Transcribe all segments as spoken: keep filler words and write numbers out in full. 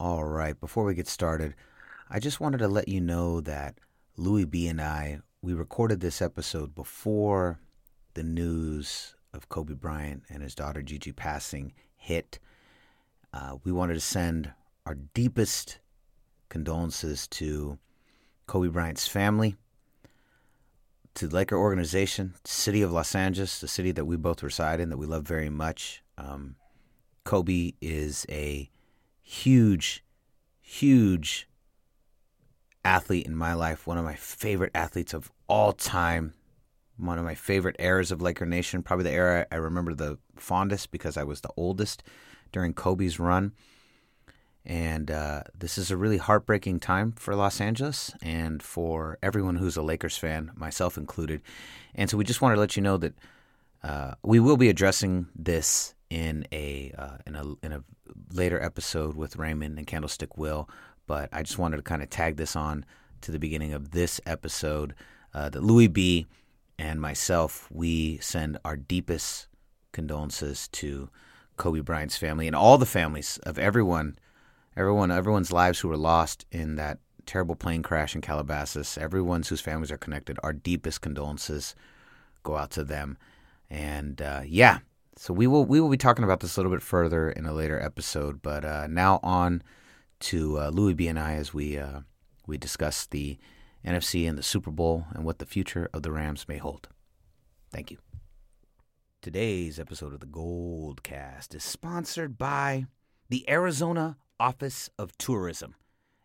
All right, before we get started, I just wanted to let you know that Louie B. and I, we recorded this episode before the news of Kobe Bryant and his daughter Gigi passing hit. Uh, we wanted to send our deepest condolences to Kobe Bryant's family, to the Laker organization, city of Los Angeles, the city that we both reside in, that we love very much. Um, Kobe is a huge, huge athlete in my life, one of my favorite athletes of all time, one of my favorite eras of Laker Nation, probably the era I remember the fondest because I was the oldest during Kobe's run. And uh, this is a really heartbreaking time for Los Angeles and for everyone who's a Lakers fan, myself included. And so we just wanted to let you know that uh, we will be addressing this in a uh, in a in a later episode with Raymond and Candlestick Will, but I just wanted to kind of tag this on to the beginning of this episode, uh, that Louie B. and myself, we send our deepest condolences to Kobe Bryant's family and all the families of everyone, everyone, everyone's lives who were lost in that terrible plane crash in Calabasas, everyone's whose families are connected. Our deepest condolences go out to them. And uh, yeah, So we will we will be talking about this a little bit further in a later episode, but uh, now on to uh, Louie B and I as we uh, we discuss the N F C and the Super Bowl and what the future of the Rams may hold. Thank you. Today's episode of the Goldcast is sponsored by the Arizona Office of Tourism,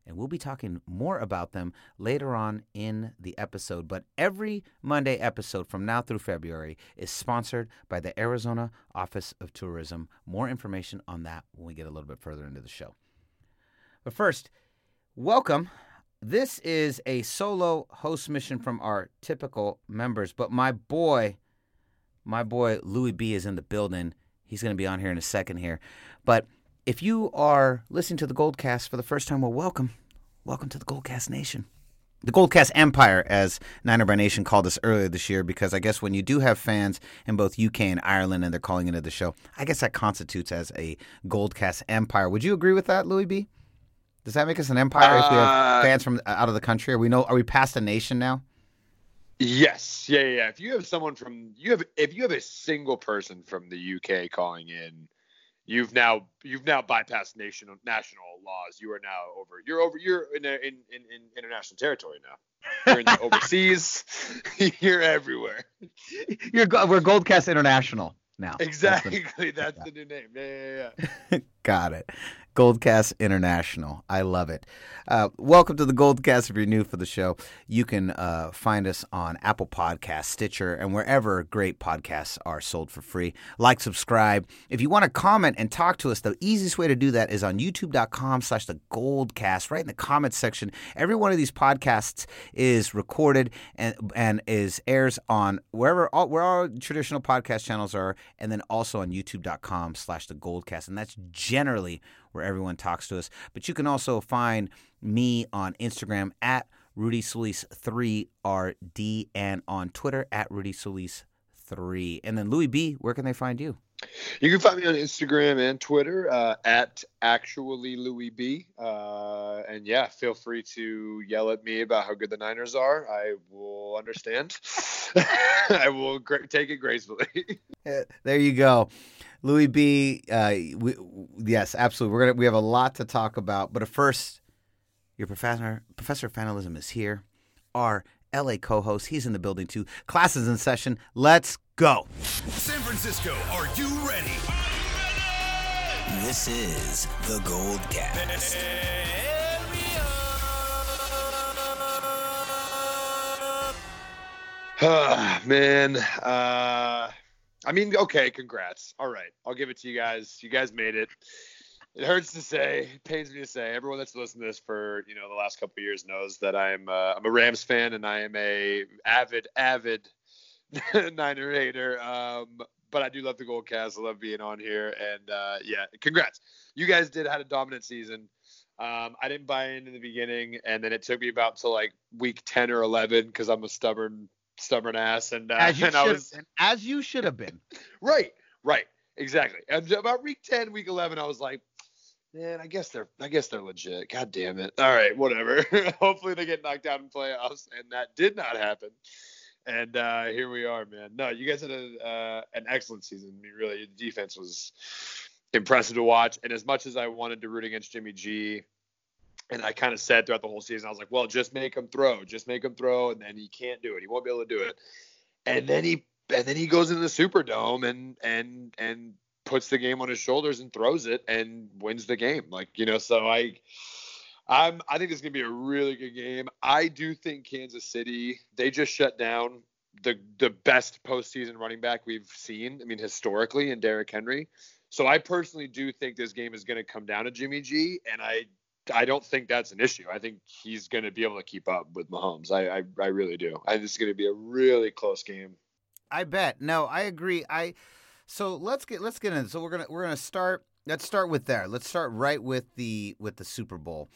and we'll be talking more about them later on in the episode. But every Monday episode from now through February is sponsored by the Arizona Office of Tourism. More information on that when we get a little bit further into the show. But first, welcome. This is a solo host mission from our typical members. But my boy, my boy Louie B is in the building. He's going to be on here in a second here. But if you are listening to the Goldcast for the first time, well, welcome. Welcome to the Goldcast Nation. The Goldcast Empire, as Niner by Nation called us earlier this year, because I guess when you do have fans in both U K and Ireland and they're calling into the show, I guess that constitutes as a Goldcast Empire. Would you agree with that, Louie B? Does that make us an empire uh, if we have fans from out of the country? Are we no, are we past a nation now? Yes. Yeah, yeah, yeah. If you have someone from you have if you have a single person from the U K calling in, You've now you've now bypassed national national laws. You are now over. You're over. You're in a, in, in, in international territory now. You're in the overseas. You're everywhere. You're we're Goldcast International now. Exactly. That's the, that's yeah. the new name. Yeah, yeah, yeah. Got it. Goldcast International. I love it. Uh, welcome to the Goldcast. If you're new for the show, you can uh, find us on Apple Podcasts, Stitcher, and wherever great podcasts are sold for free. Like, subscribe. If you want to comment and talk to us, the easiest way to do that is on youtube.com slash the Goldcast, right in the comments section. Every one of these podcasts is recorded and and is airs on wherever all, where our traditional podcast channels are, and then also on youtube.com slash the Goldcast. And that's generally where everyone talks to us. But you can also find me on Instagram at Rudy Solis the third R D and on Twitter at Rudy Solis the third. And then Louie B, where can they find you? You can find me on Instagram and Twitter uh, at actually Louie B. Uh, and yeah, feel free to yell at me about how good the Niners are. I will understand. I will gra- take it gracefully. There you go. Louie B, uh, we, yes, absolutely. We're gonna we have a lot to talk about, but first, your professor Professor Fanalism is here. Our L A co-host, he's in the building too. Class is in session. Let's go. San Francisco, are you ready? Are you ready? This is the Goldcast. Ah, man. Uh... I mean, okay, congrats. All right, I'll give it to you guys. You guys made it. It hurts to say, it pains me to say. Everyone that's listened to this for you know the last couple of years knows that I'm uh, I'm a Rams fan and I am a avid avid Niner hater. Um, but I do love the Goldcast. I love being on here, and uh, yeah, congrats. You guys did had a dominant season. Um, I didn't buy in in the beginning, and then it took me about to like week ten or eleven because I'm a stubborn. stubborn ass and, uh, as, you and I was, as you should have been right right exactly and about week ten week eleven I was like Man, I guess they're I guess they're legit. God damn it. All right, whatever. Hopefully they get knocked out in playoffs, and that did not happen. And uh, here we are, man. No, you guys had a, uh, an excellent season. I mean, really, your defense was impressive to watch. And as much as I wanted to root against Jimmy G, and I kind of said throughout the whole season, I was like, well, just make him throw. Just make him throw, and then he can't do it. He won't be able to do it. And then he and then he goes into the Superdome and and and puts the game on his shoulders and throws it and wins the game. Like, you know, so I I'm I think it's gonna be a really good game. I do think Kansas City, they just shut down the the best postseason running back we've seen, I mean, historically, in Derrick Henry. So I personally do think this game is gonna come down to Jimmy G, and I I don't think that's an issue. I think he's gonna be able to keep up with Mahomes. I I, I really do. I think it's gonna be a really close game. I bet. No, I agree. I So let's get let's get in. So we're gonna we're gonna start. Let's start with there. Let's start right with the with the Super Bowl,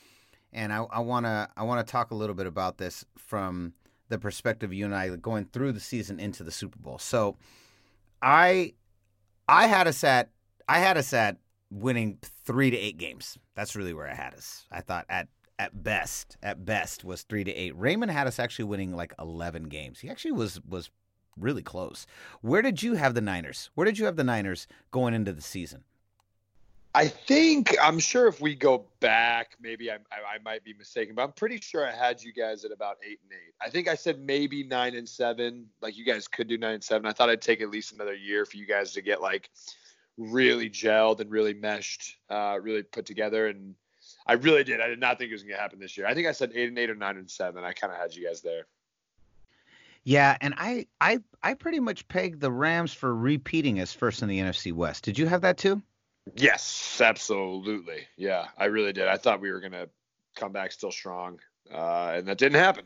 and I, I wanna I wanna talk a little bit about this from the perspective you and I going through the season into the Super Bowl. So I I had us at I had us at winning three to eight games. That's really where I had us. I thought at at best at best was three to eight. Raymond had us actually winning like eleven games. He actually was was. Really close. Where did you have the Niners? Where did you have the Niners going into the season? I think, I'm sure if we go back, maybe I, I, I might be mistaken, but I'm pretty sure I had you guys at about eight and eight. I think I said maybe nine and seven, like you guys could do nine and seven. I thought I'd take at least another year for you guys to get like really gelled and really meshed, uh, really put together. And I really did. I did not think it was going to happen this year. I think I said eight and eight or nine and seven. I kind of had you guys there. Yeah, and I, I I pretty much pegged the Rams for repeating as first in the N F C West. Did you have that too? Yes, absolutely. Yeah, I really did. I thought we were going to come back still strong, uh, and that didn't happen.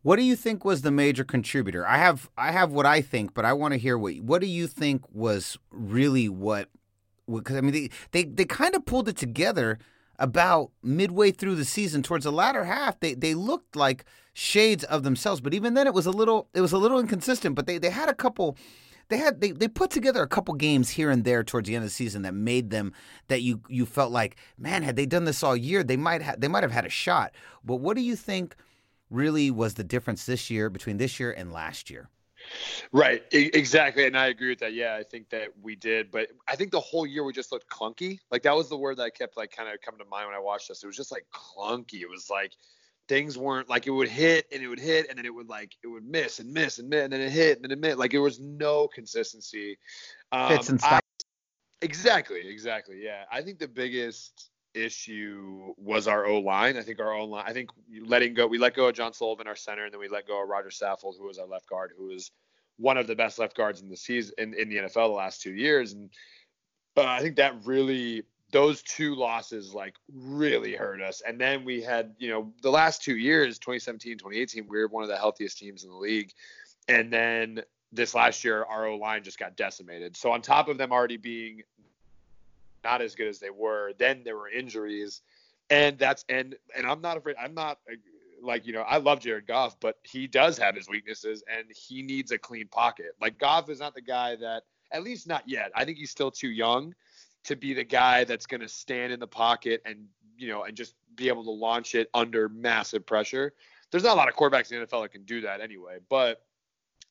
What do you think was the major contributor? I have I have what I think, but I want to hear what what do you think was really what – because, I mean, they, they, they kind of pulled it together – about midway through the season, towards the latter half, they they looked like shades of themselves. But even then, it was a little it was a little inconsistent. But they, they had a couple, they had they, they put together a couple games here and there towards the end of the season that made them that you you felt like, man, had they done this all year, they might ha- they might have had a shot. But what do you think really was the difference this year between this year and last year? Right, exactly, and I agree with that. Yeah, I think that we did, but I think the whole year we just looked clunky. Like that was the word that I kept like kind of coming to mind when I watched this. It was just like clunky. It was like things weren't like it would hit and it would hit and then it would like it would miss and miss and miss and then it hit and then it missed. Like there was no consistency. Um, Fits and stops. Exactly, exactly. Yeah, I think the biggest issue was our O-line. I think our O-line, I think letting go, we let go of John Sullivan, our center, and then we let go of Roger Saffold, who was our left guard, who was one of the best left guards in the season, in, in the N F L the last two years. And but I think that really, those two losses like really hurt us. And then we had, you know, the last two years, twenty seventeen, twenty eighteen, we were one of the healthiest teams in the league. And then this last year, our O-line just got decimated. So on top of them already being not as good as they were, then there were injuries, and that's and and I'm not afraid I'm not like you know I love Jared Goff, but he does have his weaknesses and he needs a clean pocket. Like Goff is not the guy that, at least not yet, I think he's still too young to be the guy that's going to stand in the pocket and you know and just be able to launch it under massive pressure. There's not a lot of quarterbacks in the N F L that can do that anyway, but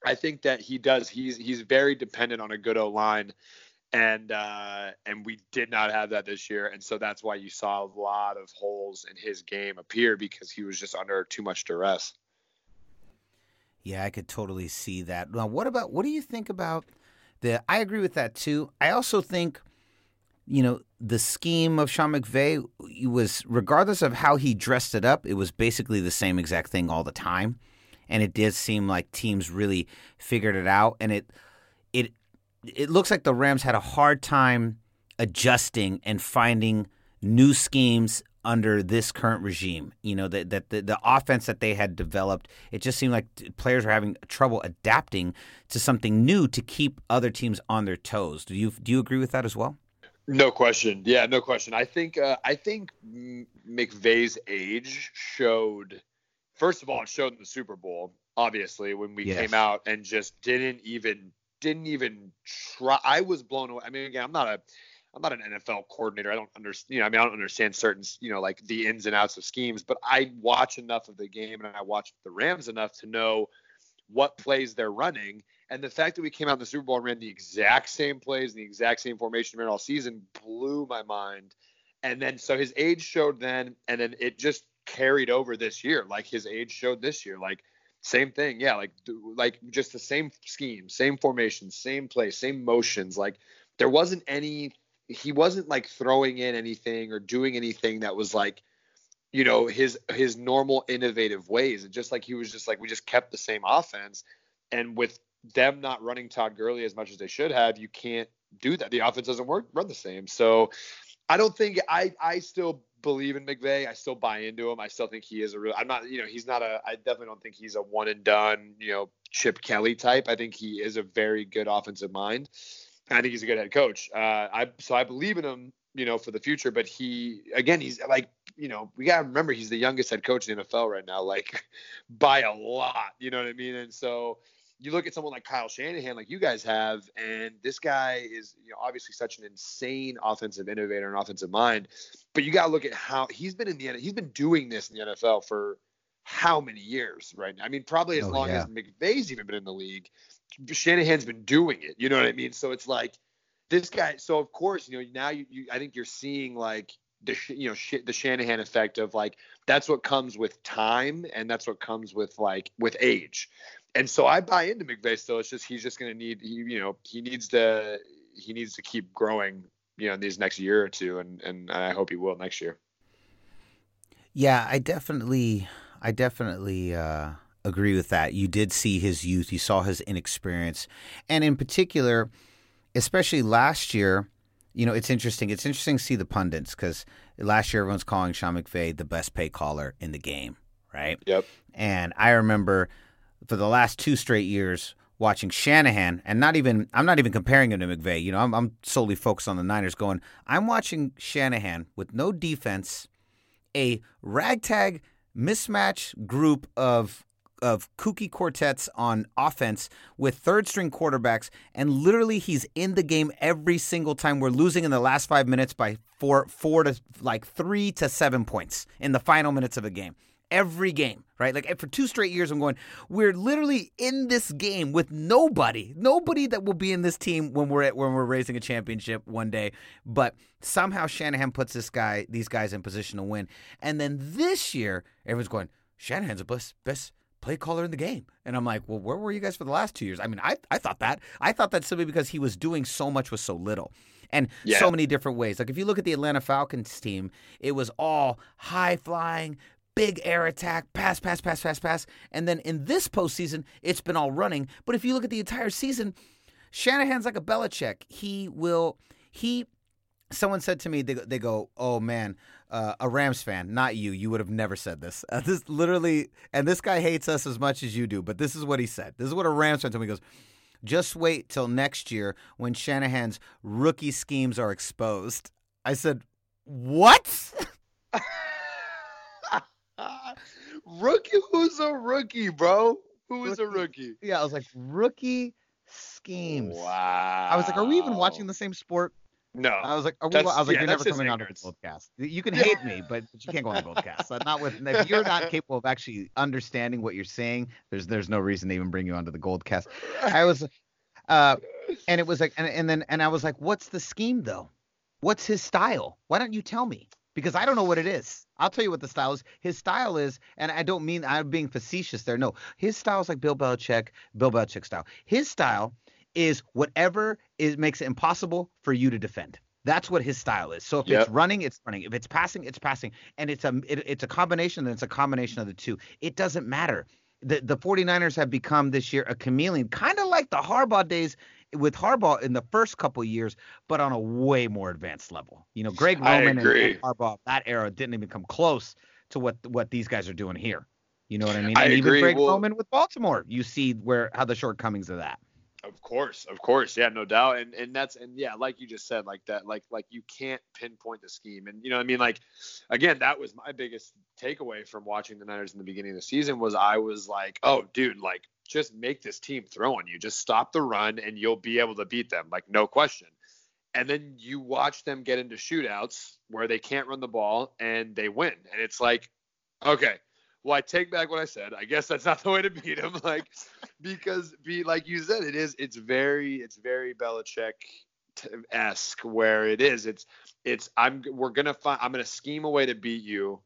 I think that he does he's he's very dependent on a good O-line. And uh, and we did not have that this year. And so that's why you saw a lot of holes in his game appear, because he was just under too much duress. Yeah, I could totally see that. Now, what about what do you think about the I agree with that, too. I also think, you know, the scheme of Sean McVay was, regardless of how he dressed it up, it was basically the same exact thing all the time. And it did seem like teams really figured it out. And it it. It looks like the Rams had a hard time adjusting and finding new schemes under this current regime. You know, that that the, the offense that they had developed, it just seemed like players were having trouble adapting to something new to keep other teams on their toes. Do you do you agree with that as well? No question. Yeah, no question. I think uh, I think McVay's age showed. First of all, it showed in the Super Bowl, obviously, when we yes. came out and just didn't even. Didn't even try. I was blown away. I mean, again, I'm not a, I'm not an N F L coordinator. I don't understand, you know, I mean, I don't understand certain, you know, like the ins and outs of schemes, but I watch enough of the game and I watch the Rams enough to know what plays they're running. And the fact that we came out in the Super Bowl and ran the exact same plays and the exact same formation we ran all season blew my mind. And then, so his age showed then, and then it just carried over this year. Like his age showed this year, like same thing. Yeah. Like, like just the same scheme, same formation, same play, same motions. Like there wasn't any, he wasn't like throwing in anything or doing anything that was like, you know, his, his normal innovative ways. And just like, he was just like, we just kept the same offense. And with them not running Todd Gurley as much as they should have, you can't do that. The offense doesn't work, run the same. So I don't think I, I still believe in McVay. I still buy into him. I still think he is a real, I'm not, you know, he's not a, I definitely don't think he's a one and done, you know, Chip Kelly type. I think he is a very good offensive mind. I think he's a good head coach. Uh, I, so I believe in him, you know, for the future, but he, again, he's like, you know, we got to remember he's the youngest head coach in the N F L right now, like by a lot, you know what I mean? And so you look at someone like Kyle Shanahan, like you guys have, and this guy is, you know, obviously such an insane offensive innovator and offensive mind, but you got to look at how he's been in the, he's been doing this in the N F L for how many years right now? I mean, probably as oh, long yeah. as McVay's even been in the league, Shanahan's been doing it. You know what I mean? So it's like this guy. So of course, you know, now you, you I think you're seeing like, the you know sh- the Shanahan effect of like that's what comes with time and that's what comes with like with age. And so I buy into McVay still. It's just he's just going to need he, you know he needs to he needs to keep growing, you know, in these next year or two, and and I hope he will next year. Yeah, I definitely I definitely uh agree with that. You did see his youth, you saw his inexperience, and in particular, especially last year, you know, it's interesting. It's interesting to see the pundits because last year everyone's calling Sean McVay the best pay caller in the game, right? Yep. And I remember for the last two straight years watching Shanahan, and not even I'm not even comparing him to McVay. You know, I'm, I'm solely focused on the Niners. Going, I'm watching Shanahan with no defense, a ragtag mismatch group of of kooky quartets on offense with third-string quarterbacks, and literally he's in the game every single time. We're losing in the last five minutes by four, four to like three to seven points in the final minutes of a game. Every game, right? Like for two straight years, I'm going, we're literally in this game with nobody, nobody that will be in this team when we're at, when we're raising a championship one day. But somehow Shanahan puts this guy, these guys in position to win. And then this year, everyone's going, Shanahan's the best, best, play caller in the game. And I'm like, well, where were you guys for the last two years? I mean, I, I thought that. I thought that simply because he was doing so much with so little and yeah. so many different ways. Like if you look at the Atlanta Falcons team, it was all high-flying, big air attack, pass, pass, pass, pass, pass. And then in this postseason, it's been all running. But if you look at the entire season, Shanahan's like a Belichick. He will – he – someone said to me, they, they go, oh, man, uh, a Rams fan, not you. You would have never said this. Uh, this literally, and this guy hates us as much as you do, but this is what he said. This is what a Rams fan told me. He goes, just wait till next year when Shanahan's rookie schemes are exposed. I said, what? Rookie? Who's a rookie, bro? Who is rookie. a rookie? Yeah, I was like, rookie schemes. Wow. I was like, are we even watching the same sport? No, I was like, are we, I was like, yeah, you're never coming ignorance. on a Goldcast. You can hate me, but you can't go on a Goldcast. Not with if you're not capable of actually understanding what you're saying. There's there's no reason to even bring you onto the Goldcast. I was, uh, and it was like, and, and then and I was like, what's the scheme though? What's his style? Why don't you tell me? Because I don't know what it is. I'll tell you what the style is. His style is, and I don't mean I'm being facetious there. No, his style is like Bill Belichick, Bill Belichick style. His style is whatever is makes it impossible for you to defend. That's what his style is. So if yep. it's running, it's running. If it's passing, it's passing. And it's a it, it's a combination, and it's a combination of the two. It doesn't matter. The the 49ers have become this year a chameleon, kind of like the Harbaugh days with Harbaugh in the first couple of years, but on a way more advanced level. You know, Greg Roman and, and Harbaugh, that era didn't even come close to what what these guys are doing here. You know what I mean? I and agree. even Greg well, Roman with Baltimore, you see where how the shortcomings of that. Of course, of course. Yeah, no doubt. And and that's and yeah, like you just said, like that, like like you can't pinpoint the scheme. And you know what I mean? Like, again, that was my biggest takeaway from watching the Niners in the beginning of the season was I was like, oh, dude, like just make this team throw on you. Just stop the run and you'll be able to beat them. Like, no question. And then you watch them get into shootouts where they can't run the ball and they win. And it's like, okay, well, I take back what I said. I guess that's not the way to beat them. Like, because be like you said, it is, it's very, it's very Belichick-esque where it is. It's, it's, I'm, we're going to find, I'm going to scheme a way to beat you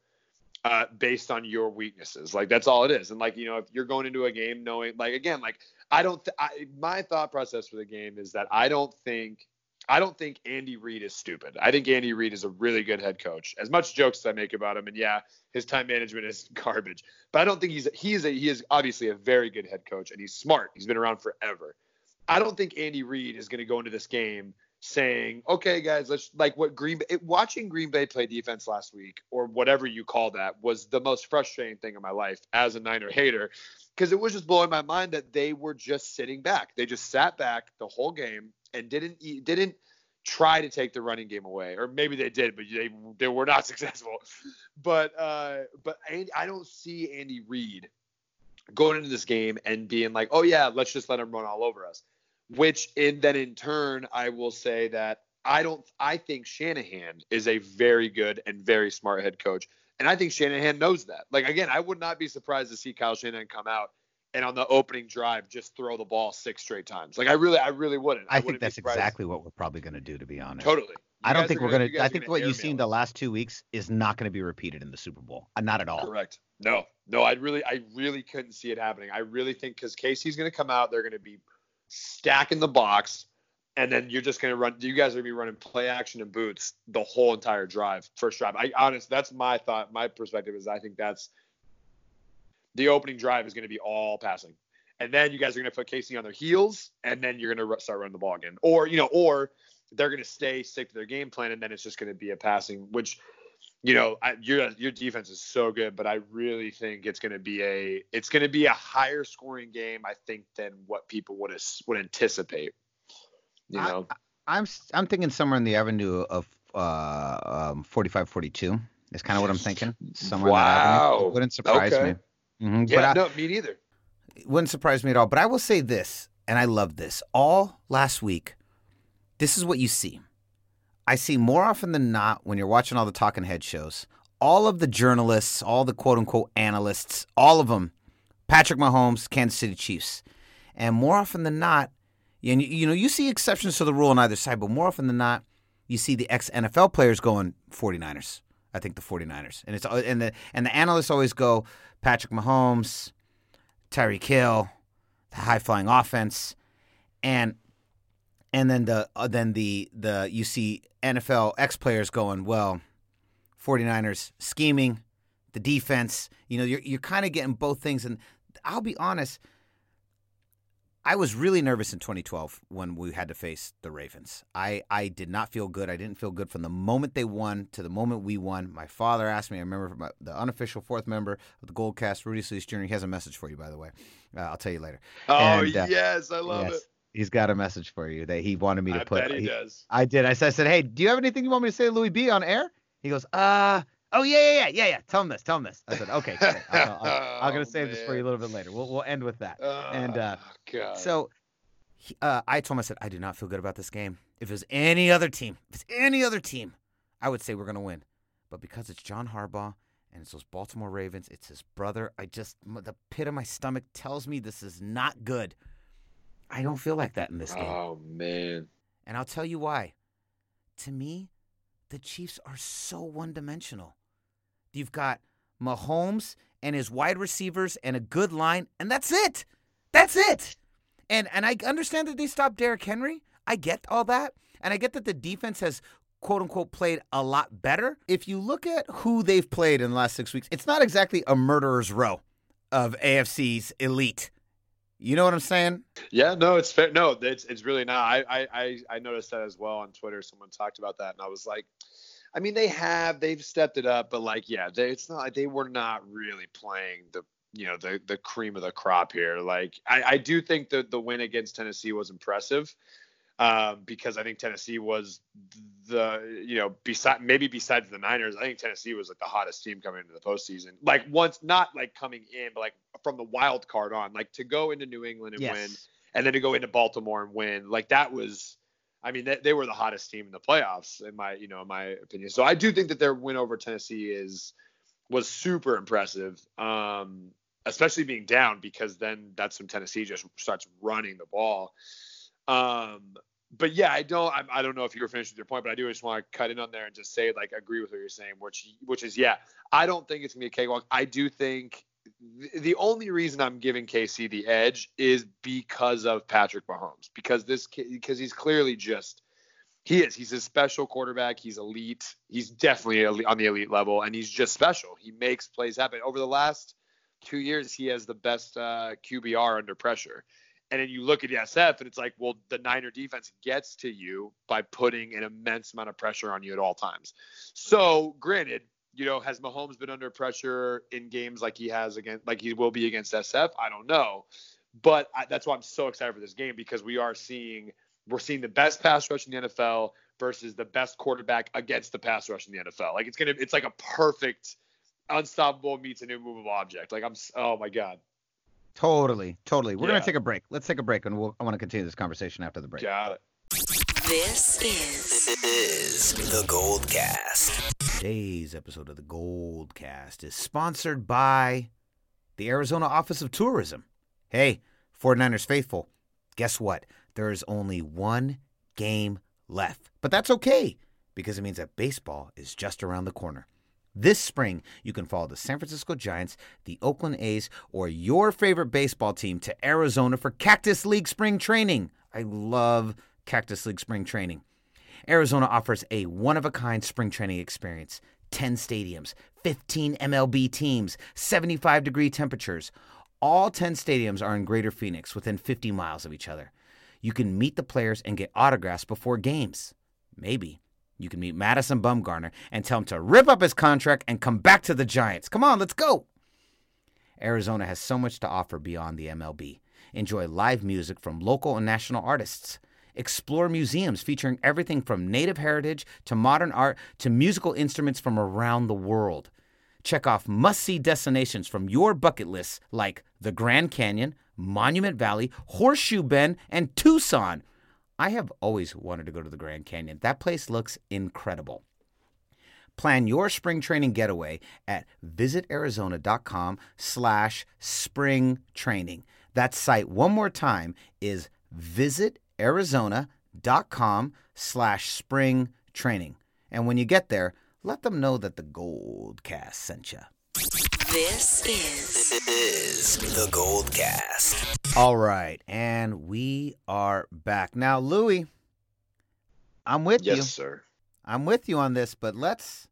uh, based on your weaknesses. Like, that's all it is. And like, you know, if you're going into a game knowing, like, again, like I don't, th- I, my thought process for the game is that I don't think, I don't think Andy Reid is stupid. I think Andy Reid is a really good head coach. As much jokes as I make about him, and yeah, his time management is garbage. But I don't think he's he is a, he is obviously a very good head coach, and he's smart. He's been around forever. I don't think Andy Reid is going to go into this game saying, "Okay, guys, let's like what Green Bay it, watching Green Bay play defense last week or whatever you call that was the most frustrating thing in my life as a Niner hater, because it was just blowing my mind that they were just sitting back. They just sat back the whole game." And didn't didn't try to take the running game away, or maybe they did, but they they were not successful. But uh, but I, I don't see Andy Reid going into this game and being like, oh yeah, let's just let them run all over us. Which in then in turn, I will say that I don't I think Shanahan is a very good and very smart head coach, and I think Shanahan knows that. Like again, I would not be surprised to see Kyle Shanahan come out and on the opening drive, just throw the ball six straight times. Like I really, I really wouldn't. I, I wouldn't think that's exactly what we're probably going to do, to be honest. Totally. You I don't think we're going to, I think what you've seen the last two weeks is not going to be repeated in the Super Bowl. Uh, not at all. Correct. No, no, I really, I really couldn't see it happening. I really think because Casey's going to come out, they're going to be stacking the box, and then you're just going to run. You guys are going to be running play action and boots the whole entire drive, first drive. I honest, that's my thought. My perspective is I think that's, the opening drive is going to be all passing. And then you guys are going to put Casey on their heels, and then you're going to start running the ball again. Or, you know, or they're going to stay stick to their game plan, and then it's just going to be a passing, which, you know, I, your your defense is so good, but I really think it's going to be a it's going to be a higher scoring game, I think, than what people would would anticipate. You know, I, I'm I'm thinking somewhere in the avenue of uh, um, forty-five forty-two is kind of what I'm thinking. Somewhere wow. In that avenue. It wouldn't surprise okay. me. Mm-hmm. Yeah, but I, no, me neither. It wouldn't surprise me at all. But I will say this, and I love this. All last week, this is what you see. I see more often than not when you're watching all the talking head shows, all of the journalists, all the quote-unquote analysts, all of them, Patrick Mahomes, Kansas City Chiefs. And more often than not, you, you know, you see exceptions to the rule on either side, but more often than not, you see the ex-N F L players going forty-niners. I think the forty-niners. And it's and the and the analysts always go Patrick Mahomes, Tyreek Hill, the high-flying offense, and and then the uh, then the the you see N F L ex players going, well, forty-niners scheming, the defense, you know, you're you're kind of getting both things. And I'll be honest, I was really nervous in twenty twelve when we had to face the Ravens. I, I did not feel good. I didn't feel good from the moment they won to the moment we won. My father asked me, I remember my, the unofficial fourth member of the Goldcast, Rudy Solis Junior He has a message for you, by the way. Uh, I'll tell you later. Oh, and, uh, yes. I love yes, it. He's got a message for you that he wanted me to I put. I bet he, he does. I did. I said, I said, hey, do you have anything you want me to say to Louie B. on air? He goes, uh... Oh, yeah, yeah, yeah, yeah, yeah. Tell him this. Tell him this. I said, okay, okay. I'll, I'll, I'll, I'm going to save man. this for you a little bit later. We'll we'll end with that. Oh, and uh, God. so he, uh, I told him, I said, I do not feel good about this game. If it was any other team, if it's any other team, I would say we're going to win. But because it's John Harbaugh and it's those Baltimore Ravens, it's his brother, I just, the pit of my stomach tells me this is not good. I don't feel like that in this game. Oh, man. And I'll tell you why. To me, the Chiefs are so one-dimensional. You've got Mahomes and his wide receivers and a good line, and that's it. That's it. And and I understand that they stopped Derrick Henry. I get all that. And I get that the defense has, quote-unquote, played a lot better. If you look at who they've played in the last six weeks, it's not exactly a murderer's row of A F C's elite. You know what I'm saying? Yeah, no, it's fair. No, it's it's really not. I I I noticed that as well on Twitter. Someone talked about that, and I was like, I mean, they have, they've stepped it up, but like, yeah, they, it's not like they were not really playing the, you know, the, the cream of the crop here. Like, I, I do think that the win against Tennessee was impressive um, because I think Tennessee was the, you know, beside maybe besides the Niners, I think Tennessee was like the hottest team coming into the postseason. Like once, not like coming in, but like from the wild card on, like to go into New England and yes. win, and then to go into Baltimore and win, like that was. I mean, they, they were the hottest team in the playoffs, in my, you know, in my opinion. So I do think that their win over Tennessee is was super impressive, um, especially being down, because then that's when Tennessee just starts running the ball. Um, but yeah, I don't, I, I don't know if you were finished with your point, but I do just want to cut in on there and just say, like, agree with what you're saying, which, which is, yeah, I don't think it's gonna be a cakewalk. I do think th- the only reason I'm giving K C the edge is because of Patrick Mahomes, because this kid, because he's clearly just, he is, he's a special quarterback. He's elite. He's definitely elite, on the elite level, and he's just special. He makes plays happen. Over the last two years, he has the best uh, Q B R under pressure. And then you look at E S F, and it's like, well, the Niner defense gets to you by putting an immense amount of pressure on you at all times. So, granted, you know, has Mahomes been under pressure in games like he has against, like he will be against S F? I don't know, but I, that's why I'm so excited for this game, because we are seeing we're seeing the best pass rush in the N F L versus the best quarterback against the pass rush in the N F L. Like, it's gonna, it's like a perfect unstoppable meets an immovable object. Like, I'm, oh my god. Totally, totally. We're yeah. going to take a break. Let's take a break, and we'll, I want to continue this conversation after the break. Got it. This is, this is the Goldcast. Today's episode of the Goldcast is sponsored by the Arizona Office of Tourism. Hey, 49ers faithful, guess what? There is only one game left, but that's okay, because it means that baseball is just around the corner. This spring, you can follow the San Francisco Giants, the Oakland A's, or your favorite baseball team to Arizona for Cactus League Spring Training. I love Cactus League Spring Training. Arizona offers a one-of-a-kind spring training experience. ten stadiums, fifteen M L B teams, seventy-five degree temperatures. All ten stadiums are in Greater Phoenix, within fifty miles of each other. You can meet the players and get autographs before games. Maybe. You can meet Madison Bumgarner and tell him to rip up his contract and come back to the Giants. Come on, let's go. Arizona has so much to offer beyond the M L B. Enjoy live music from local and national artists. Explore museums featuring everything from native heritage to modern art to musical instruments from around the world. Check off must-see destinations from your bucket list, like the Grand Canyon, Monument Valley, Horseshoe Bend, and Tucson. I have always wanted to go to the Grand Canyon. That place looks incredible. Plan your spring training getaway at visitarizona.com slash spring training. That site, one more time, is visitarizona.com slash spring training. And when you get there, let them know that the Goldcast sent you. This is, this is the Goldcast. All right, and we are back. Now, Louis, I'm with yes, you. Yes, sir. I'm with you on this, but let's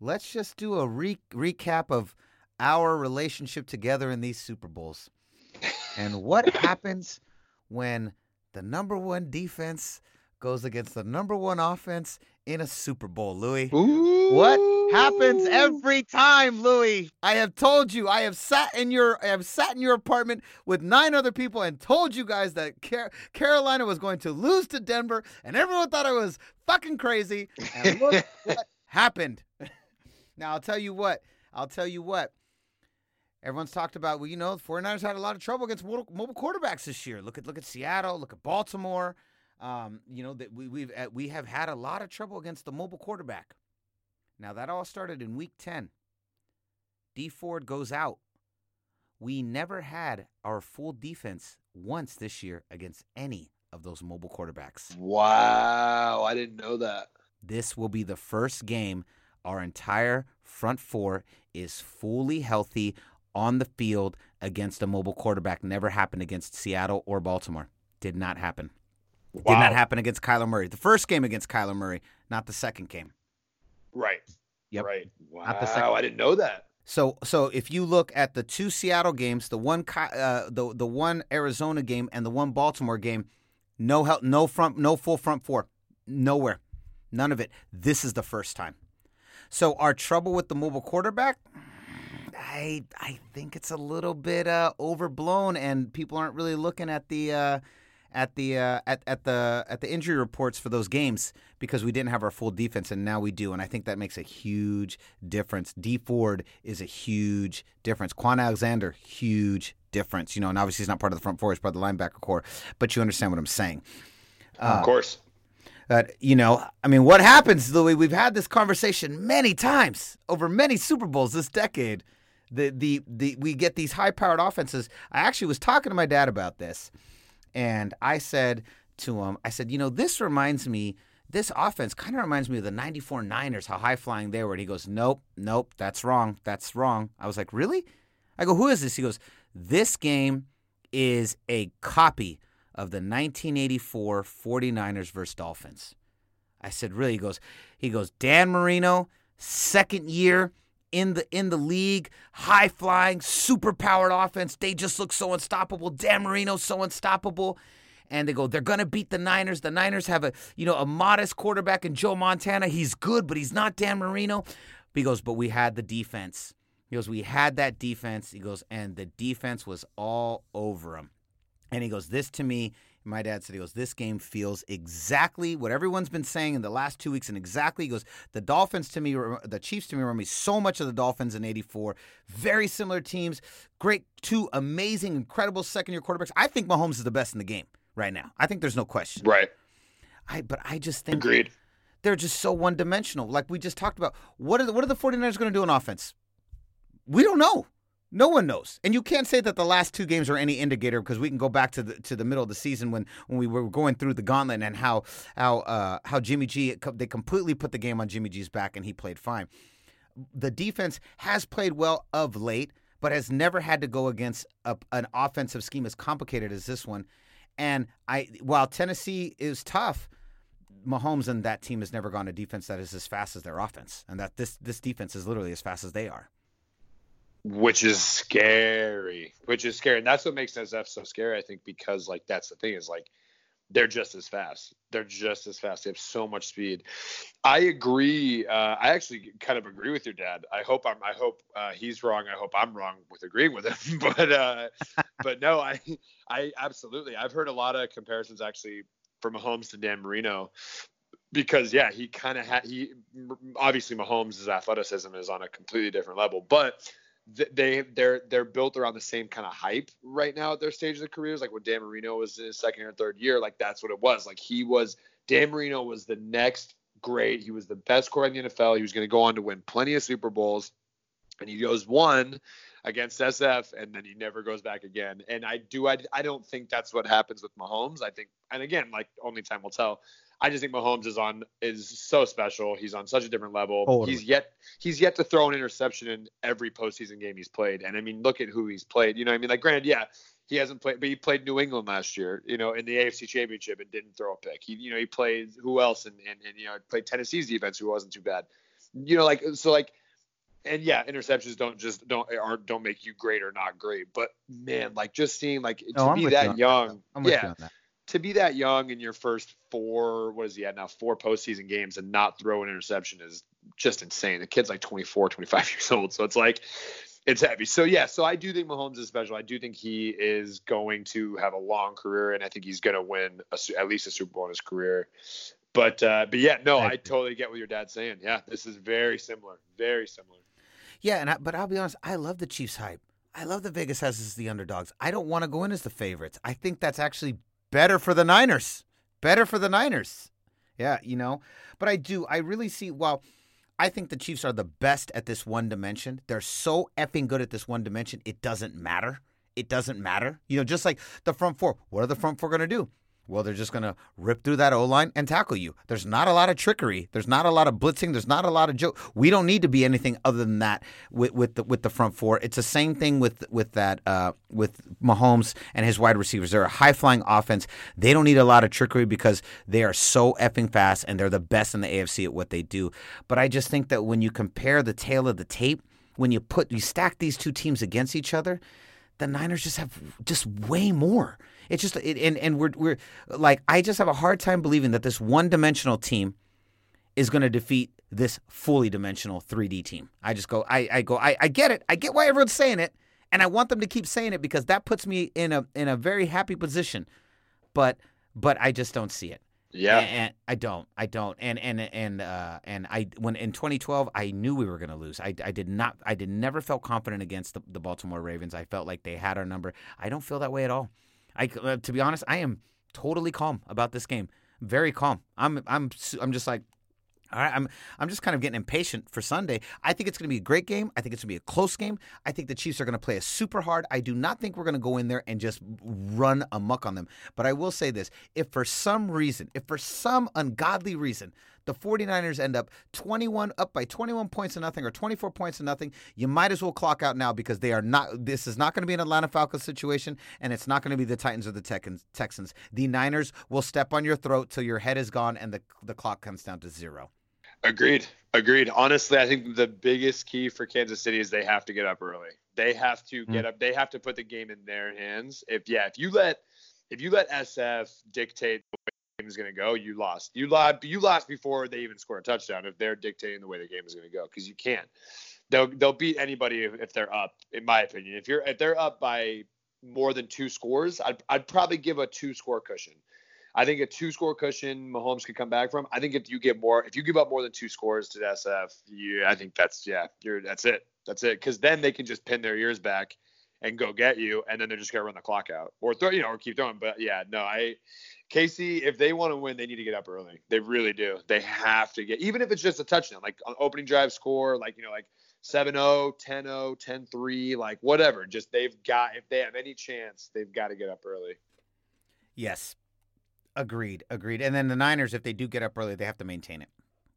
let's just do a re- recap of our relationship together in these Super Bowls. And what happens when the number one defense goes against the number one offense in a Super Bowl, Louis? Ooh. What happens every time, Louis? I have told you. I have sat in your I have sat in your apartment with nine other people and told you guys that Car- Carolina was going to lose to Denver, and everyone thought I was fucking crazy. And look what happened. Now, I'll tell you what. I'll tell you what. Everyone's talked about, well, you know, the 49ers had a lot of trouble against mobile, mobile quarterbacks this year. Look at look at Seattle. Look at Baltimore. Um, you know, that we, we've uh, we have had a lot of trouble against the mobile quarterback. Now, that all started in week ten. D Ford goes out. We never had our full defense once this year against any of those mobile quarterbacks. Wow, I didn't know that. This will be the first game our entire front four is fully healthy on the field against a mobile quarterback. Never happened against Seattle or Baltimore. Did not happen. Wow. Did not happen against Kyler Murray. The first game against Kyler Murray, not the second game. Right. Yep. Right. Wow. Not the second. I didn't know that. So, so if you look at the two Seattle games, the one, uh, the the one Arizona game, and the one Baltimore game, no help, no front, no full front four, nowhere, none of it. This is the first time. So our trouble with the mobile quarterback, I I think it's a little bit uh, overblown, and people aren't really looking at the. Uh, at the uh, at at the at the injury reports for those games, because we didn't have our full defense, and now we do, and I think that makes a huge difference. D Ford is a huge difference. Quan Alexander, huge difference. You know, and obviously he's not part of the front four; he's part of the linebacker core. But you understand what I'm saying? Of uh, course. that, you know, I mean, what happens, Louis? We've had this conversation many times over many Super Bowls this decade. The the the we get these high-powered offenses. I actually was talking to my dad about this, and I said to him, I said, you know, this reminds me, this offense kind of reminds me of the ninety-four Niners, how high-flying they were. And he goes, nope, nope, that's wrong, that's wrong. I was like, really? I go, who is this? He goes, this game is a copy of the nineteen eighty-four 49ers versus Dolphins. I said, really? He goes, he goes, Dan Marino, second year, In the in the league, high-flying, super-powered offense. They just look so unstoppable. Dan Marino's so unstoppable. And they go, they're going to beat the Niners. The Niners have a, you know, a modest quarterback in Joe Montana. He's good, but he's not Dan Marino. But he goes, but we had the defense. He goes, we had that defense. He goes, and the defense was all over him. And he goes, this to me, my dad said, he goes, this game feels exactly what everyone's been saying in the last two weeks, and exactly, he goes, the Dolphins to me, the Chiefs to me remind me so much of the Dolphins in eighty-four. Very similar teams, great, two amazing, incredible second-year quarterbacks. I think Mahomes is the best in the game right now. I think there's no question. Right. I But I just think Agreed. They're just so one-dimensional. Like we just talked about, what are the, what are the 49ers going to do on offense? We don't know. No one knows. And you can't say that the last two games are any indicator, because we can go back to the to the middle of the season when, when we were going through the gauntlet and how how uh, how Jimmy G, they completely put the game on Jimmy G's back and he played fine. The defense has played well of late, but has never had to go against a, an offensive scheme as complicated as this one. And I, while Tennessee is tough, Mahomes and that team has never gone to defense that is as fast as their offense, and that this this defense is literally as fast as they are. Which is scary, which is scary. And that's what makes N S F so scary, I think, because, like, that's the thing is, like, they're just as fast. They're just as fast. They have so much speed. I agree. Uh, I actually kind of agree with your dad. I hope I'm, I hope uh, he's wrong. I hope I'm wrong with agreeing with him. But, uh, but no, I, I absolutely, I've heard a lot of comparisons actually from Mahomes to Dan Marino. Because, yeah, he kind of had, he, obviously Mahomes' athleticism is on a completely different level, but they they're they're built around the same kind of hype right now at their stage of their careers. Like when Dan Marino was in his second or third year, like that's what it was. Like he was Dan Marino was the next great. He was the best quarterback in the N F L. He was going to go on to win plenty of Super Bowls, and he goes one against S F, and then he never goes back again. And I do I I don't think that's what happens with Mahomes. I think, and again, like only time will tell. I just think Mahomes is on is so special. He's on such a different level. Totally. He's yet he's yet to throw an interception in every postseason game he's played. And I mean, look at who he's played. You know what I mean? Like, granted, yeah, he hasn't played, but he played New England last year, you know, in the A F C Championship and didn't throw a pick. He, you know, he played who else and and, and you know, played Tennessee's defense, who wasn't too bad. You know, like so like and yeah, interceptions don't just don't are don't make you great or not great. But man, like just seeing like no, to I'm be that you young. I'm with yeah. You on that. To be that young in your first four, what is he at now, four postseason games and not throw an interception is just insane. The kid's like twenty-four, twenty-five years old. So it's like, it's heavy. So, yeah, so I do think Mahomes is special. I do think he is going to have a long career, and I think he's going to win a, at least a Super Bowl in his career. But, uh, but yeah, no, I totally get what your dad's saying. Yeah, this is very similar, very similar. Yeah, and I, but I'll be honest, I love the Chiefs hype. I love that Vegas has us as the underdogs. I don't want to go in as the favorites. I think that's actually Better for the Niners. Better for the Niners. Yeah, you know. But I do. I really see, well, I think the Chiefs are the best at this one dimension. They're so effing good at this one dimension, it doesn't matter. It doesn't matter. You know, just like the front four. What are the front four going to do? Well, they're just going to rip through that O-line and tackle you. There's not a lot of trickery. There's not a lot of blitzing. There's not a lot of joke. We don't need to be anything other than that with, with the with the front four. It's the same thing with with that uh, with Mahomes and his wide receivers. They're a high-flying offense. They don't need a lot of trickery because they are so effing fast, and they're the best in the A F C at what they do. But I just think that when you compare the tail of the tape, when you put you stack these two teams against each other, the Niners just have just way more. It's just it, and and we're we're like I just have a hard time believing that this one-dimensional team is going to defeat this fully dimensional three D team. I just go I I go I, I get it. I get why everyone's saying it, and I want them to keep saying it because that puts me in a in a very happy position. But but I just don't see it. Yeah. And, and I don't. I don't. And and and uh and I when in twenty twelve I knew we were going to lose. I I did not I did never felt confident against the, the Baltimore Ravens. I felt like they had our number. I don't feel that way at all. I, uh, to be honest, I am totally calm about this game. very calm. I'm I'm I'm just like, all right, I'm I'm just kind of getting impatient for Sunday. I think it's going to be a great game. I think it's going to be a close game. I think the Chiefs are going to play us super hard. I do not think we're going to go in there and just run amok on them. But I will say this. If for some reason, if for some ungodly reason, the 49ers end up twenty-one up by twenty-one points to nothing or twenty-four points to nothing, you might as well clock out now, because they are not. This is not going to be an Atlanta Falcons situation, and it's not going to be the Titans or the Texans. The Niners will step on your throat till your head is gone and the, the clock comes down to zero. Agreed. Agreed. Honestly, I think the biggest key for Kansas City is they have to get up early. They have to get up. They have to put the game in their hands. If yeah, if you let if you let S F dictate the way the game is going to go, you lost. You lost. You lost before they even score a touchdown. If they're dictating the way the game is going to go, because you can't. They'll they'll beat anybody if, if they're up. In my opinion, if you're if they're up by more than two scores, I'd I'd probably give a two score cushion. I think a two-score cushion Mahomes could come back from. I think if you get more, if you give up more than two scores to the S F, you, I think that's yeah, you're that's it, that's it. Because then they can just pin their ears back and go get you, and then they're just gonna run the clock out or throw, you know, or keep throwing. But yeah, no, I, Casey, if they want to win, they need to get up early. They really do. They have to get, even if it's just a touchdown, like an opening drive score, like you know, like seven oh, ten oh, ten three, like whatever. Just they've got, if they have any chance, they've got to get up early. Yes. Agreed, agreed. And then the Niners, if they do get up early, they have to maintain it.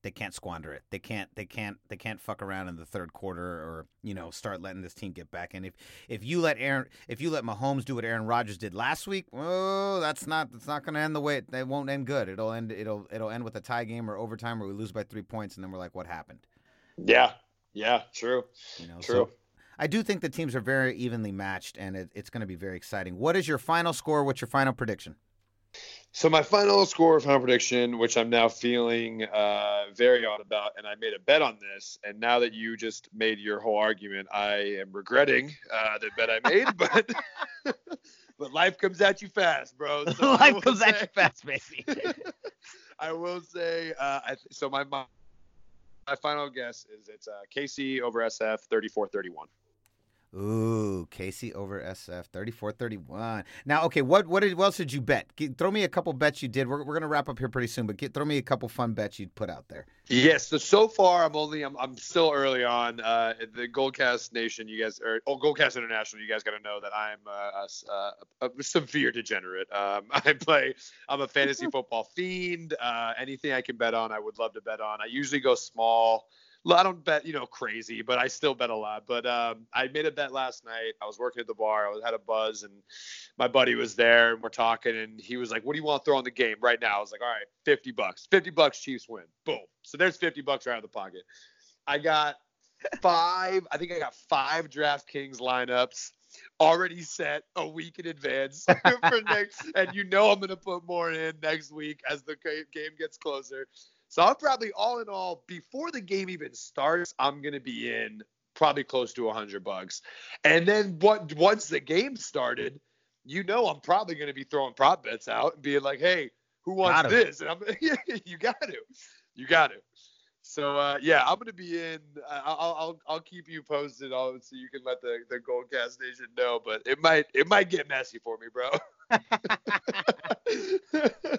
They can't squander it. They can't. They can't. They can't fuck around in the third quarter, or you know, start letting this team get back. And if if you let Aaron, if you let Mahomes do what Aaron Rodgers did last week, oh, that's not that's not going to end the way. It, it won't end good. It'll end. It'll it'll end with a tie game or overtime, or we lose by three points, and then we're like, what happened? Yeah, yeah, true, you know, true. So I do think the teams are very evenly matched, and it, it's going to be very exciting. What is your final score? What's your final prediction? So my final score, final prediction, which I'm now feeling uh, very odd about, and I made a bet on this, and now that you just made your whole argument, I am regretting uh, the bet I made, but but life comes at you fast, bro. So life comes say, at you fast, baby. I will say, uh, I, so my, my my final guess is it's uh, K C over S F, thirty-four thirty-one. Ooh, K C over S F, thirty-four thirty-one. Now, okay, what what, did, what else did you bet? Get, throw me a couple bets you did. We're we're gonna wrap up here pretty soon, but get, throw me a couple fun bets you put out there. Yes, so so far I'm only I'm I'm still early on. Uh, the Goldcast Nation, you guys, or oh, Goldcast International, you guys got to know that I'm uh, a, a, a severe degenerate. Um, I play. I'm a fantasy football fiend. Uh, anything I can bet on, I would love to bet on. I usually go small. I don't bet, you know, crazy, but I still bet a lot. But um, I made a bet last night. I was working at the bar. I was, had a buzz, and my buddy was there, and we're talking, and he was like, what do you want to throw on the game right now? I was like, all right, fifty bucks. fifty bucks, Chiefs win. Boom. So there's fifty bucks right out of the pocket. I got five. I think I got five DraftKings lineups already set a week in advance for next, and you know I'm going to put more in next week as the game gets closer. So I'm probably, all in all, before the game even starts, I'm going to be in probably close to a hundred bucks. And then what, once the game started, you know I'm probably going to be throwing prop bets out and being like, hey, who wants this? And I'm you got to. You got to. So, uh, yeah, I'm going to be in. I'll, I'll I'll keep you posted on, so you can let the, the Goldcast Nation know. But it might it might get messy for me, bro.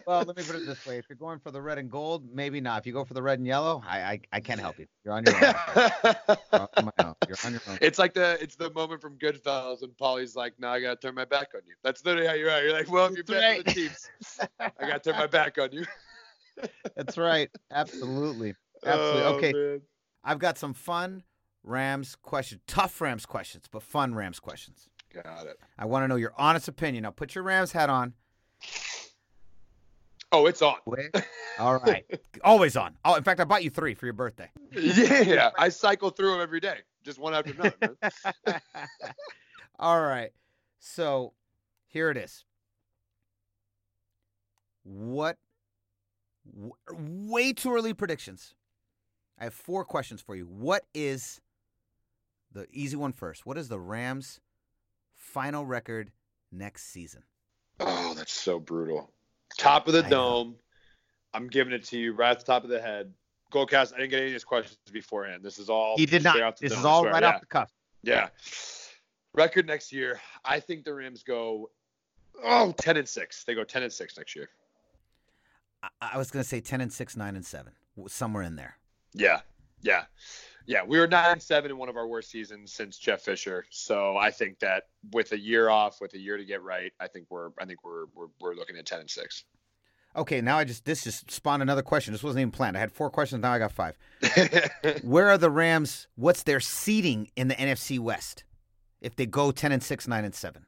Well, let me put it this way. If you're going for the red and gold, maybe not. If you go for the red and yellow, I I, I can't help you. You're on your own. You're on my own. You're on your own. It's like the it's the moment from Goodfellas when Paulie's like, no, I got to turn my back on you. That's literally how you're out. You're like, well, if you're betting the Chiefs, I got to turn my back on you. That's right. Absolutely. Absolutely. Oh, okay. Man. I've got some fun Rams questions. Tough Rams questions, but fun Rams questions. Got it. I want to know your honest opinion. Now put your Rams hat on. Oh, it's on. All right. Always on. Oh, in fact, I bought you three for your birthday. Yeah. I cycle through them every day. Just one after another. Man. All right. So here it is. What w- way too early predictions. I have four questions for you. What is the easy one first? What is the Rams' final record next season? Oh, that's so brutal. Top of the I dome. Know. I'm giving it to you right at the top of the head. Goldcast, I didn't get any of these questions beforehand. This is all. He did not. Off the this dome, is all right yeah. off the cuff. Yeah. Record next year. I think the Rams go oh, ten and six. They go ten and six next year. I was going to say ten and six, nine and seven, somewhere in there. Yeah, yeah. Yeah, we were nine and seven in one of our worst seasons since Jeff Fisher. So I think that with a year off, with a year to get right, I think we're I think we're we're, we're looking at ten and six. Okay, now I just this just spawned another question. This wasn't even planned. I had four questions, now I got five. Where are the Rams? What's their seeding in the N F C West if they go ten and six, nine and seven?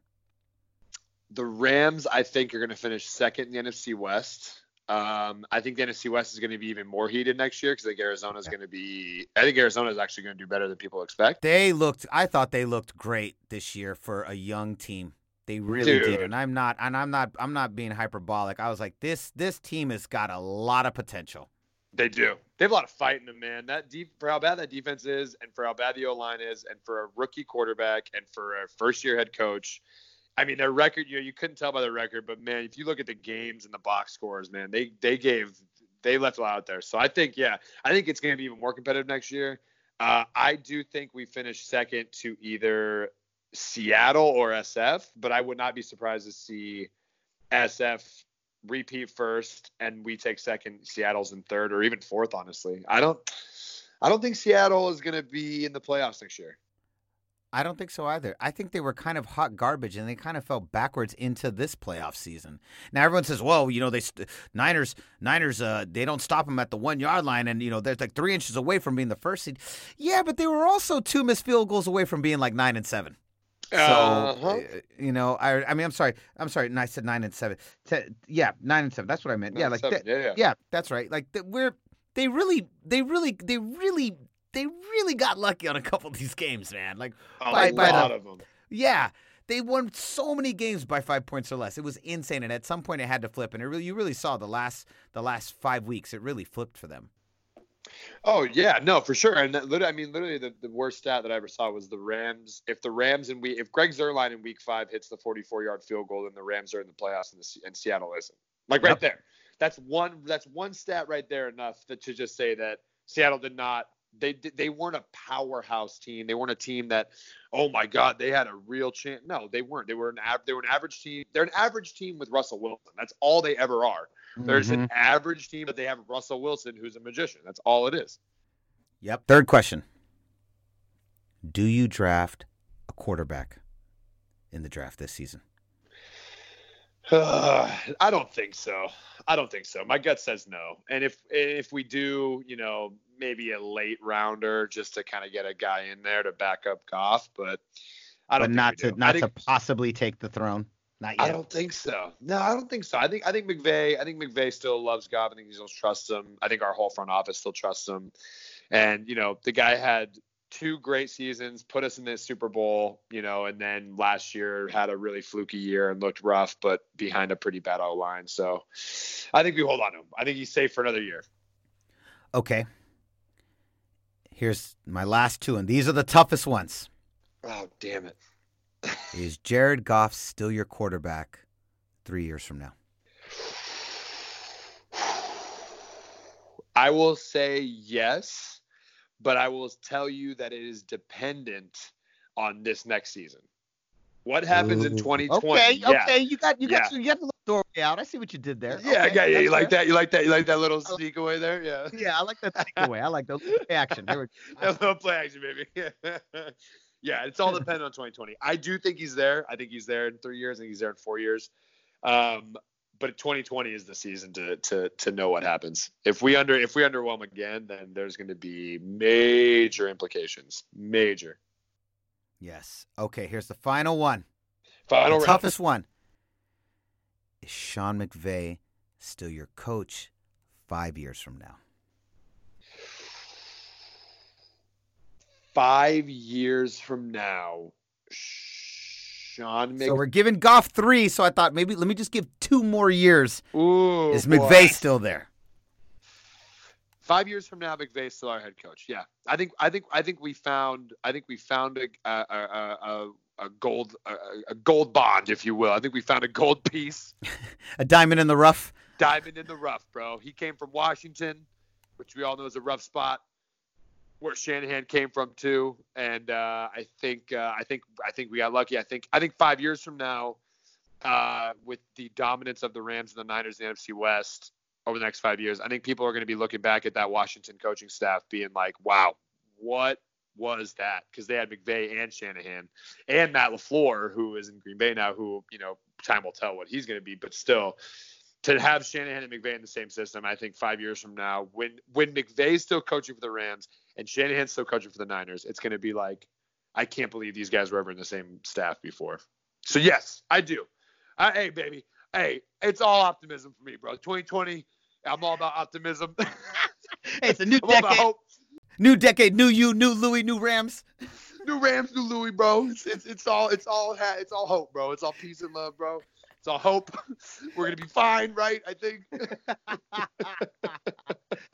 The Rams, I think, are going to finish second in the N F C West. Um, I think the N F C West is going to be even more heated next year because I think Arizona is yeah. going to be – I think Arizona is actually going to do better than people expect. They looked – I thought they looked great this year for a young team. They really Dude. did. And I'm not – and I'm not I'm not being hyperbolic. I was like, this this team has got a lot of potential. They do. They have a lot of fight in them, man. That deep, for how bad that defense is and for how bad the O-line is and for a rookie quarterback and for a first-year head coach – I mean, their record, you know, you couldn't tell by their record, but, man, if you look at the games and the box scores, man, they they gave – they left a lot out there. So, I think, yeah, I think it's going to be even more competitive next year. Uh, I do think we finish second to either Seattle or S F, but I would not be surprised to see S F repeat first and we take second, Seattle's in third, or even fourth, honestly. I don't, I don't think Seattle is going to be in the playoffs next year. I don't think so either. I think they were kind of hot garbage, and they kind of fell backwards into this playoff season. Now everyone says, "Well, you know, they st- Niners, Niners, uh, they don't stop them at the one yard line, and you know they're like three inches away from being the first seed." Yeah, but they were also two missed field goals away from being like nine and seven. So uh-huh. you know, I, I mean, I'm sorry, I'm sorry, and I said nine and seven. T- yeah, nine and seven. That's what I meant. Nine yeah, like that, yeah, yeah. yeah, that's right. Like the, we're they really, they really, they really. They really got lucky on a couple of these games, man. Like oh, by, a by lot the, of them. Yeah, they won so many games by five points or less. It was insane, and at some point it had to flip. And it really, you really saw the last the last five weeks, it really flipped for them. Oh yeah, no, for sure. And that, I mean, literally, the, the worst stat that I ever saw was the Rams. If the Rams in week, if Greg Zuerlein in week five hits the forty-four yard field goal, then the Rams are in the playoffs, and, the, and Seattle isn't. Like right yep. there, that's one that's one stat right there enough that to just say that Seattle did not. They they weren't a powerhouse team. They weren't a team that, oh my God, they had a real chance. No, they weren't. They were an av- they were an average team. They're an average team with Russell Wilson. That's all they ever are. Mm-hmm. There's an average team, but they have Russell Wilson, who's a magician. That's all it is. Yep. Third question: do you draft a quarterback in the draft this season? Uh, I don't think so. I don't think so. My gut says no. And if if we do, you know, maybe a late rounder just to kind of get a guy in there to back up Goff, but I don't. But not to do. not think, to possibly take the throne. Not yet. I don't think so. No, I don't think so. I think I think McVay. I think McVay still loves Goff. I think he still trusts him. I think our whole front office still trusts him. And you know, the guy had two great seasons, put us in the Super Bowl, you know, and then last year had a really fluky year and looked rough, but behind a pretty bad O-line. So I think we hold on to him. I think he's safe for another year. Okay. Here's my last two, and these are the toughest ones. Oh, damn it. Is Jared Goff still your quarterback three years from now? I will say yes. But I will tell you that it is dependent on this next season. What happens Ooh. in twenty twenty? Okay, yeah. okay, you got you yeah. got you got the little doorway out. I see what you did there. Yeah, okay, yeah, yeah. You like that? You like that? You like that little like, sneak away there? Yeah. Yeah, I like that sneak away. I like the play action. There we go. That little play action, baby. Yeah, it's all dependent on twenty twenty. I do think he's there. I think he's there in three years. I think he's there in four years. Um, But twenty twenty is the season to to to know what happens. If we under if we underwhelm again, then there's going to be major implications. Major. Yes. Okay. Here's the final one. Final the toughest one. Is Sean McVay still your coach five years from now? Five years from now. Sean McVay. So we're giving Goff three, so I thought maybe let me just give two more years. Ooh, is McVay boy. still there? Five years from now, McVay's still our head coach. Yeah, I think I think I think we found I think we found a a a, a gold a, a gold bond, if you will. I think we found a gold piece, a diamond in the rough. Diamond in the rough, bro. He came from Washington, which we all know is a rough spot. Where Shanahan came from too, and uh, I think uh, I think I think we got lucky. I think I think five years from now, uh, with the dominance of the Rams and the Niners in the N F C West, over the next five years, I think people are going to be looking back at that Washington coaching staff being like, wow, what was that? Because they had McVay and Shanahan and Matt LaFleur, who is in Green Bay now, who, you know, time will tell what he's going to be. But still, to have Shanahan and McVay in the same system, I think five years from now, when when McVay's still coaching for the Rams and Shanahan's still coaching for the Niners, it's going to be like, I can't believe these guys were ever in the same staff before. So, yes, I do. I, hey, baby. Hey, it's all optimism for me, bro. twenty twenty, I'm all about optimism. Hey, it's a new I'm decade. New decade, new you, new Louis, new Rams. New Rams, new Louis, bro. It's, it's, it's all it's all, it's all hope, bro. It's all peace and love, bro. It's all hope. We're going to be fine, right? I think. Oh, man.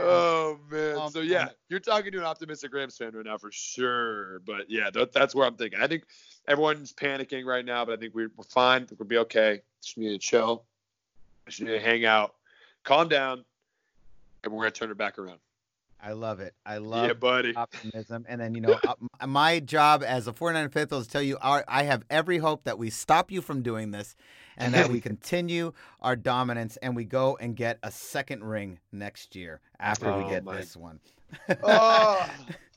Oh, man. Oh, so, yeah, man. You're talking to an optimistic Rams fan right now for sure. But, yeah, that, that's where I'm thinking. I think everyone's panicking right now, but I think we're, we're fine. I think we'll be okay. Just need to chill. Just need to hang out. Calm down. And we're going to turn it back around. I love it. I love yeah, buddy. optimism. And then, you know, my job as a forty-nine faithful is to tell you our, I have every hope that we stop you from doing this and that we continue our dominance and we go and get a second ring next year after oh, we get my. this one. oh,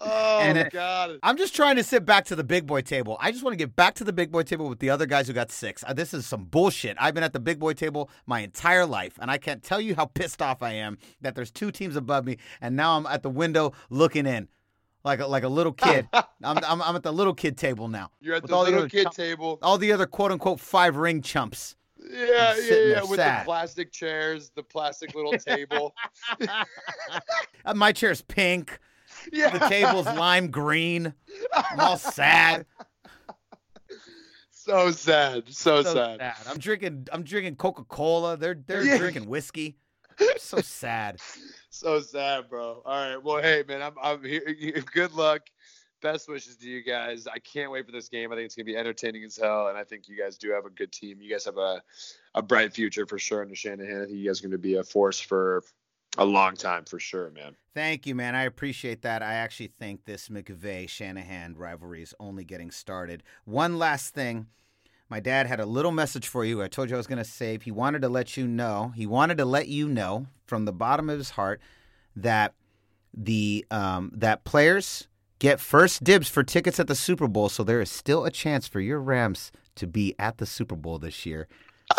oh and it, God. I'm just trying to sit back to the big boy table. I just want to get back to the big boy table with the other guys who got six. Uh, this is some bullshit. I've been at the big boy table my entire life, and I can't tell you how pissed off I am that there's two teams above me, and now I'm at the window looking in like a, like a little kid. I'm, I'm I'm at the little kid table now. You're at the little the kid chump, table. All the other quote-unquote five-ring chumps. Yeah, yeah, yeah. With sad. the plastic chairs, the plastic little table. My chair's pink. Yeah. The table's lime green. I'm all sad. So sad. So, so sad. sad. I'm drinking. I'm drinking Coca-Cola. They're they're yeah. drinking whiskey. I'm so sad. So sad, bro. All right. Well, hey, man. I'm I'm here. Good luck. Best wishes to you guys. I can't wait for this game. I think it's going to be entertaining as hell, and I think you guys do have a good team. You guys have a, a bright future for sure under Shanahan. I think you guys are going to be a force for a long time for sure, man. Thank you, man. I appreciate that. I actually think this McVay-Shanahan rivalry is only getting started. One last thing. My dad had a little message for you. I told you I was going to save. He wanted to let you know. He wanted to let you know from the bottom of his heart that the um, that players – get first dibs for tickets at the Super Bowl, so there is still a chance for your Rams to be at the Super Bowl this year.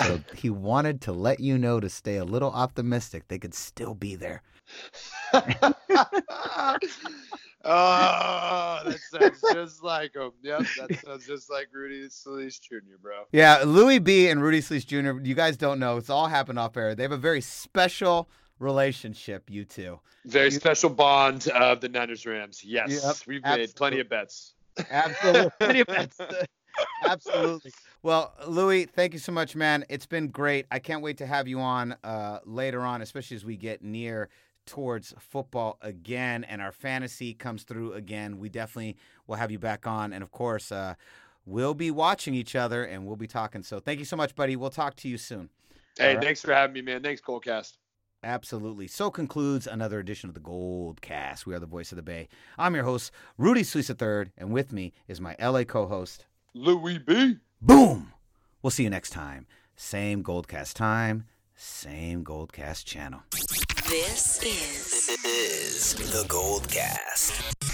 So he wanted to let you know to stay a little optimistic. They could still be there. Oh, that sounds just like him. Yep, that sounds just like Rudy Solis Junior, bro. Yeah, Louie B. and Rudy Solis Junior, you guys don't know. It's all happened off air. They have a very special relationship, you two. Very you, special bond of the Niners Rams. Yes, yep, we've absolutely. made plenty of bets. Absolutely. Plenty of bets. Absolutely. Well, Louis, thank you so much, man. It's been great. I can't wait to have you on uh, later on, especially as we get near towards football again and our fantasy comes through again. We definitely will have you back on. And, of course, uh, we'll be watching each other and we'll be talking. So thank you so much, buddy. We'll talk to you soon. Hey, right. Thanks for having me, man. Thanks, Goldcast. Absolutely. So concludes another edition of the Goldcast. We are the voice of the Bay. I'm your host, Rudy Solis the third, and with me is my L A co-host, Louie B. Boom! We'll see you next time. Same Goldcast time, same Goldcast channel. This is, this is the Goldcast.